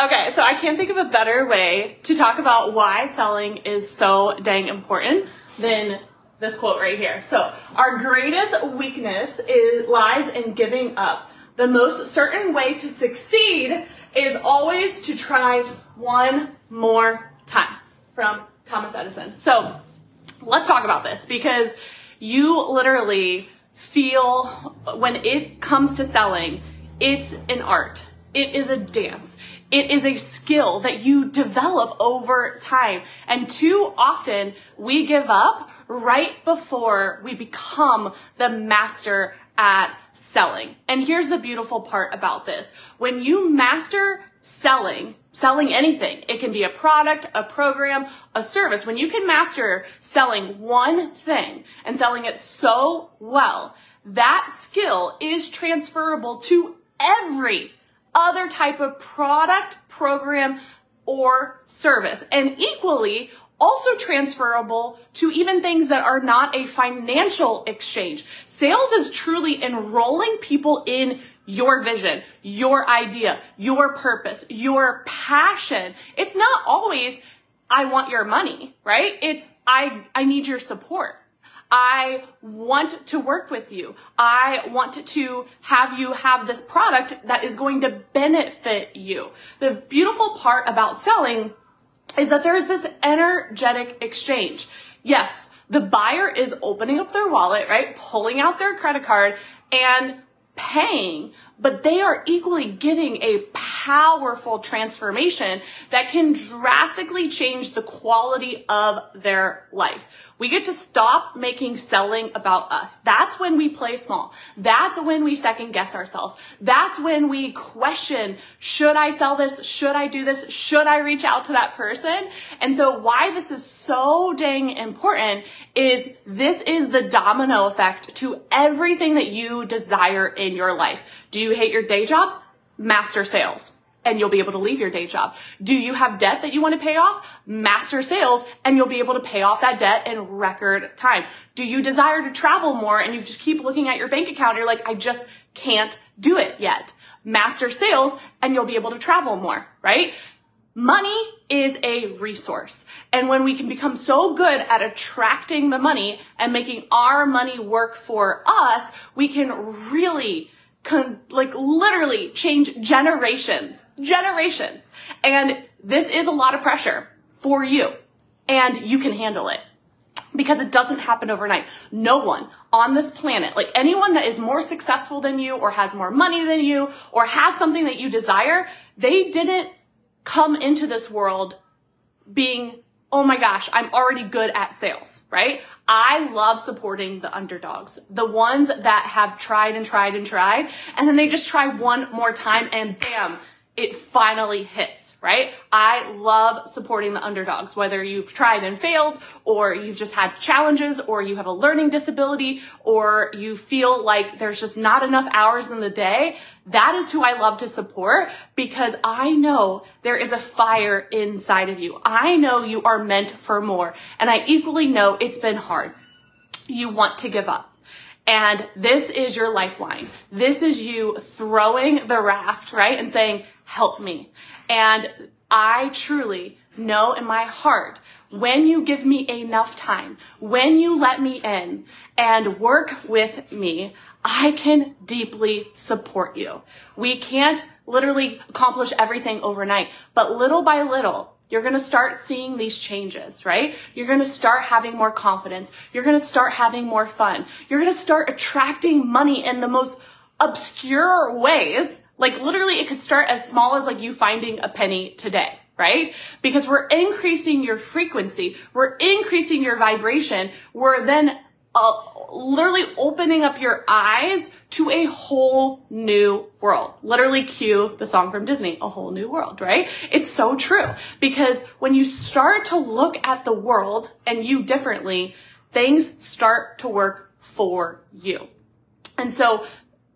Okay, so I can't think of a better way to talk about why selling is so dang important than this quote right here. So, our greatest weakness lies in giving up. The most certain way to succeed is always to try one more time, from Thomas Edison. So, let's talk about this, because you literally feel when it comes to selling, it's an art. It is a dance. It is a skill that you develop over time. And too often we give up right before we become the master at selling. And here's the beautiful part about this. When you master selling anything, it can be a product, a program, a service. When you can master selling one thing and selling it so well, that skill is transferable to every other type of product, program, or service, and equally also transferable to even things that are not a financial exchange. Sales is truly enrolling people in your vision, your idea, your purpose, your passion. It's not always, I want your money, right? It's, I need your support. I want to work with you. I want to have you have this product that is going to benefit you. The beautiful part about selling is that there is this energetic exchange. Yes, the buyer is opening up their wallet, right? Pulling out their credit card and paying, but they are equally getting a powerful transformation that can drastically change the quality of their life. We get to stop making selling about us. That's when we play small. That's when we second guess ourselves. That's when we question, should I sell this? Should I do this? Should I reach out to that person? And so why this is so dang important is this is the domino effect to everything that you desire in your life. Do you hate your day job? Master sales, and you'll be able to leave your day job. Do you have debt that you want to pay off? Master sales, and you'll be able to pay off that debt in record time. Do you desire to travel more and you just keep looking at your bank account and you're like, I just can't do it yet? Master sales, and you'll be able to travel more, right? Money is a resource. And when we can become so good at attracting the money and making our money work for us, we can really literally change generations. And this is a lot of pressure for you, and you can handle it, because it doesn't happen overnight. No one on this planet, like anyone that is more successful than you or has more money than you or has something that you desire, they didn't come into this world being, oh my gosh, I'm already good at sales, right? I love supporting the underdogs, the ones that have tried, and then they just try one more time and bam, it finally hits, right? I love supporting the underdogs, whether you've tried and failed, or you've just had challenges, or you have a learning disability, or you feel like there's just not enough hours in the day. That is who I love to support, because I know there is a fire inside of you. I know you are meant for more, and I equally know it's been hard. You want to give up. And this is your lifeline. This is you throwing the raft, right? And saying, help me. And I truly know in my heart, when you give me enough time, when you let me in and work with me, I can deeply support you. We can't literally accomplish everything overnight, but little by little, you're going to start seeing these changes, right? You're going to start having more confidence. You're going to start having more fun. You're going to start attracting money in the most obscure ways. Like literally it could start as small as like you finding a penny today, right? Because we're increasing your frequency. We're increasing your vibration. We're then literally opening up your eyes to a whole new world. Literally cue the song from Disney, A Whole New World, right? It's so true, because when you start to look at the world and you differently, things start to work for you. And so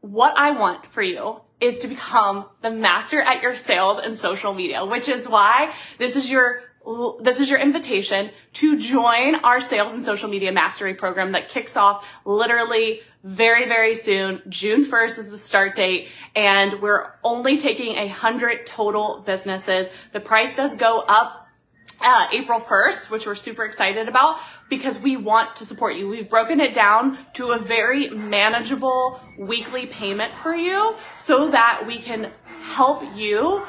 what I want for you is to become the master at your sales and social media, which is why this is your This is your invitation to join our sales and social media mastery program that kicks off literally very, very soon. June 1st is the start date, and we're only taking 100 total businesses. The price does go up April 1st, which we're super excited about because we want to support you. We've broken it down to a very manageable weekly payment for you so that we can help you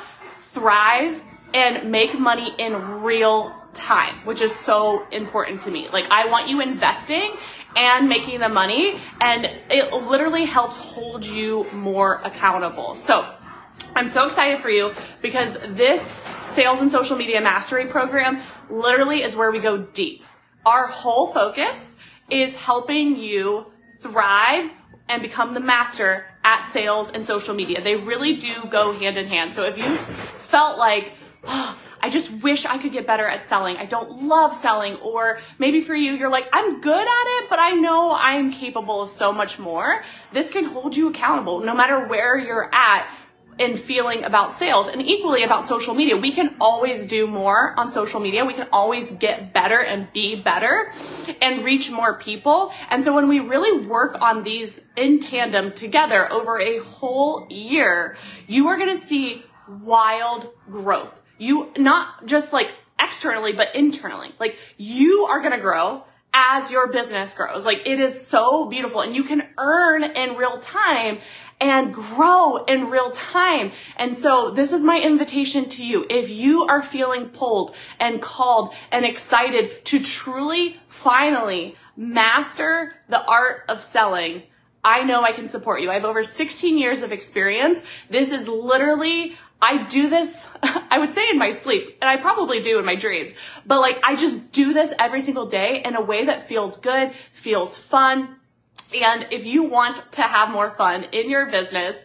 thrive and make money in real time, which is so important to me. Like, I want you investing and making the money, and it literally helps hold you more accountable. So I'm so excited for you because this Sales and Social Media Mastery program literally is where we go deep. Our whole focus is helping you thrive and become the master at sales and social media. They really do go hand in hand. So if you felt like, oh, I just wish I could get better at selling, I don't love selling, or maybe for you, you're like, I'm good at it, but I know I'm capable of so much more, this can hold you accountable no matter where you're at in feeling about sales, and equally about social media. We can always do more on social media. We can always get better and be better and reach more people. And so when we really work on these in tandem together over a whole year, you are going to see wild growth. You not just like externally, but internally, like you are going to grow as your business grows. Like, it is so beautiful, and you can earn in real time and grow in real time. And so this is my invitation to you. If you are feeling pulled and called and excited to truly, finally master the art of selling, I know I can support you. I have over 16 years of experience. This is literally, I do this, I would say in my sleep, and I probably do in my dreams, but like, I just do this every single day in a way that feels good, feels fun. And if you want to have more fun in your business,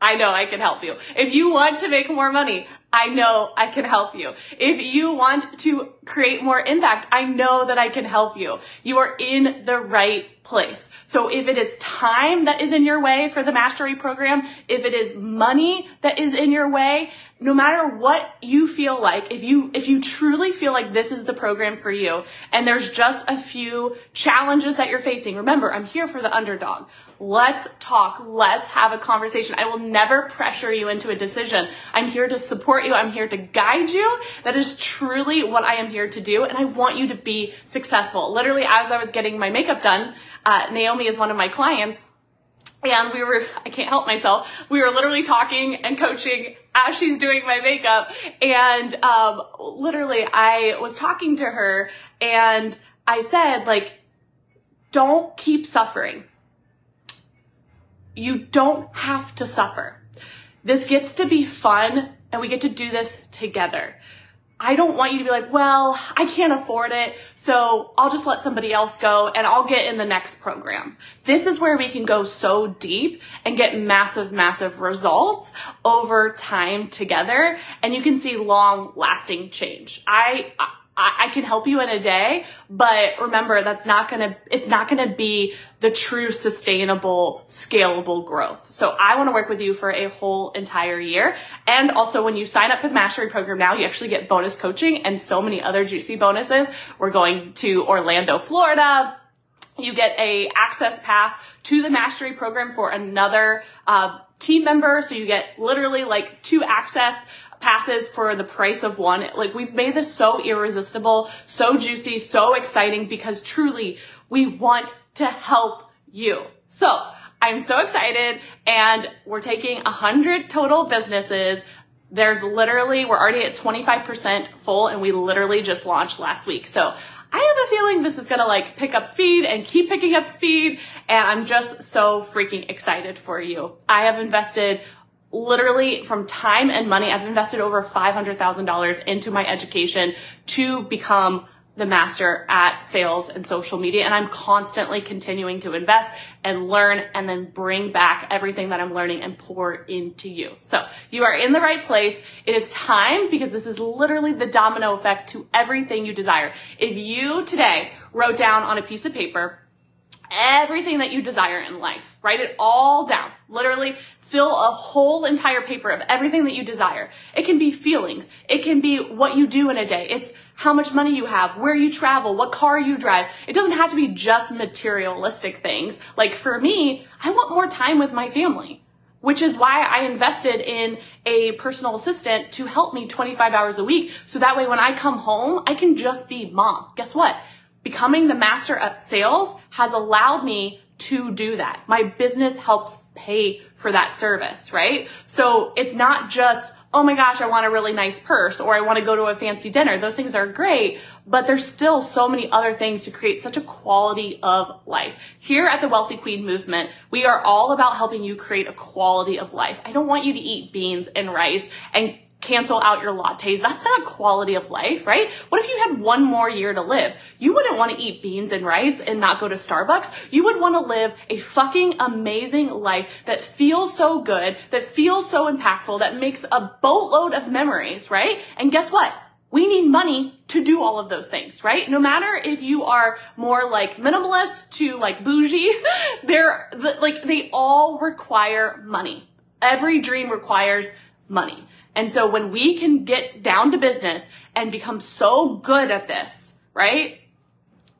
I know I can help you. If you want to make more money, I know I can help you. If you want to create more impact, I know that I can help you. You are in the right place. So if it is time that is in your way for the mastery program, if it is money that is in your way, no matter what you feel like, if you truly feel like this is the program for you, and there's just a few challenges that you're facing, remember, I'm here for the underdog. Let's talk. Let's have a conversation. I will never pressure you into a decision. I'm here to support you. I'm here to guide you. That is truly what I am here to do. And I want you to be successful. Literally, as I was getting my makeup done, Naomi is one of my clients, and I can't help myself. We were literally talking and coaching as she's doing my makeup. And literally, I was talking to her and I said, like, don't keep suffering. You don't have to suffer. This gets to be fun, and we get to do this together. I don't want you to be like, well, I can't afford it, so I'll just let somebody else go and I'll get in the next program. This is where we can go so deep and get massive, massive results over time together, and you can see long lasting change. I can help you in a day, but remember, it's not gonna be the true sustainable, scalable growth. So I wanna work with you for a whole entire year. And also, when you sign up for the mastery program now, you actually get bonus coaching and so many other juicy bonuses. We're going to Orlando, Florida. You get a access pass to the mastery program for another team member. So you get literally like 2 access passes for the price of 1. Like, we've made this so irresistible, so juicy, so exciting, because truly we want to help you. So I'm so excited, and we're taking 100 total businesses. There's literally, we're already at 25% full, and we literally just launched last week. So I have a feeling this is gonna like pick up speed and keep picking up speed. And I'm just so freaking excited for you. I have invested literally from time and money. I've invested over $500,000 into my education to become the master at sales and social media. And I'm constantly continuing to invest and learn, and then bring back everything that I'm learning and pour into you. So you are in the right place. It is time, because this is literally the domino effect to everything you desire. If you today wrote down on a piece of paper everything that you desire in life, write it all down, literally fill a whole entire paper of everything that you desire. It can be feelings. It can be what you do in a day. It's how much money you have, where you travel, what car you drive. It doesn't have to be just materialistic things. Like for me, I want more time with my family, which is why I invested in a personal assistant to help me 25 hours a week. So that way when I come home, I can just be mom. Guess what? Becoming the master at sales has allowed me to do that. My business helps pay for that service, right? So it's not just, oh my gosh, I want a really nice purse or I want to go to a fancy dinner. Those things are great, but there's still so many other things to create such a quality of life. Here at the Wealthy Queen Movement, we are all about helping you create a quality of life. I don't want you to eat beans and rice and cancel out your lattes. That's not a quality of life, right? What if you had one more year to live? You wouldn't want to eat beans and rice and not go to Starbucks. You would want to live a fucking amazing life that feels so good, that feels so impactful, that makes a boatload of memories, right? And guess what? We need money to do all of those things, right? No matter if you are more like minimalist to like bougie, they all require money. Every dream requires money. And so when we can get down to business and become so good at this, right?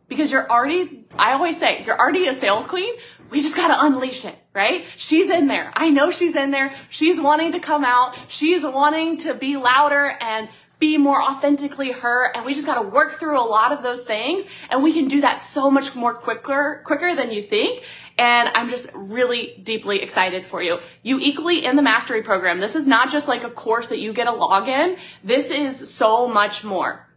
Because you're already, I always say, you're already a sales queen. We just got to unleash it, right? She's in there. I know she's in there. She's wanting to come out. She's wanting to be louder and be more authentically her. And we just got to work through a lot of those things. And we can do that so much more quicker than you think. And I'm just really deeply excited for you. You equally in the mastery program. This is not just like a course that you get a login. This is so much more.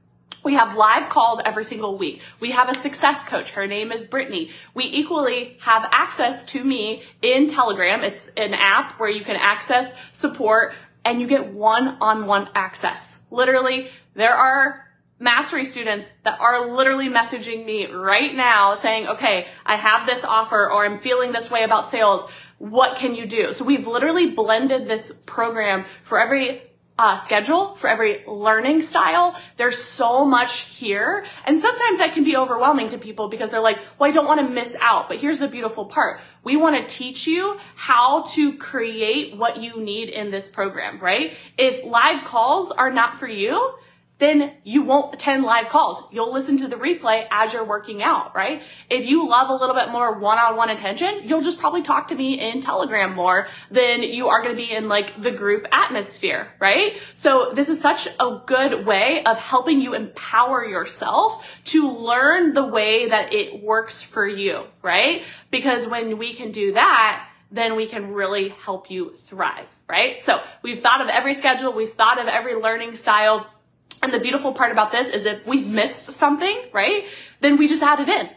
We have live calls every single week. We have a success coach. Her name is Brittany. We equally have access to me in Telegram. It's an app where you can access support and you get one-on-one access. Literally, there are mastery students that are literally messaging me right now saying, okay, I have this offer or I'm feeling this way about sales. What can you do? So we've literally blended this program for every schedule, for every learning style. There's so much here. And sometimes that can be overwhelming to people because they're like, well, I don't want to miss out. But here's the beautiful part. We want to teach you how to create what you need in this program, right? If live calls are not for you, then you won't attend live calls. You'll listen to the replay as you're working out, right? If you love a little bit more one-on-one attention, you'll just probably talk to me in Telegram more than you are going to be in like the group atmosphere, right? So this is such a good way of helping you empower yourself to learn the way that it works for you, right? Because when we can do that, then we can really help you thrive, right? So we've thought of every schedule. We've thought of every learning style. And the beautiful part about this is if we've missed something, right, then we just add it in.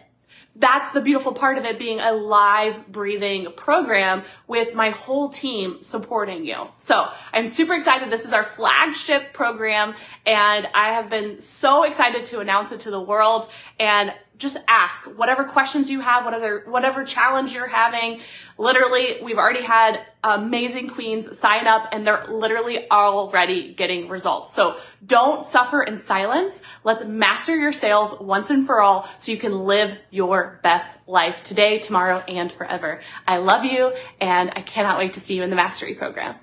That's the beautiful part of it being a live breathing program with my whole team supporting you. So I'm super excited. This is our flagship program, and I have been so excited to announce it to the world. And just ask whatever questions you have, whatever challenge you're having. Literally, we've already had amazing queens sign up and they're literally already getting results. So don't suffer in silence. Let's master your sales once and for all so you can live your best life today, tomorrow, and forever. I love you, and I cannot wait to see you in the mastery program.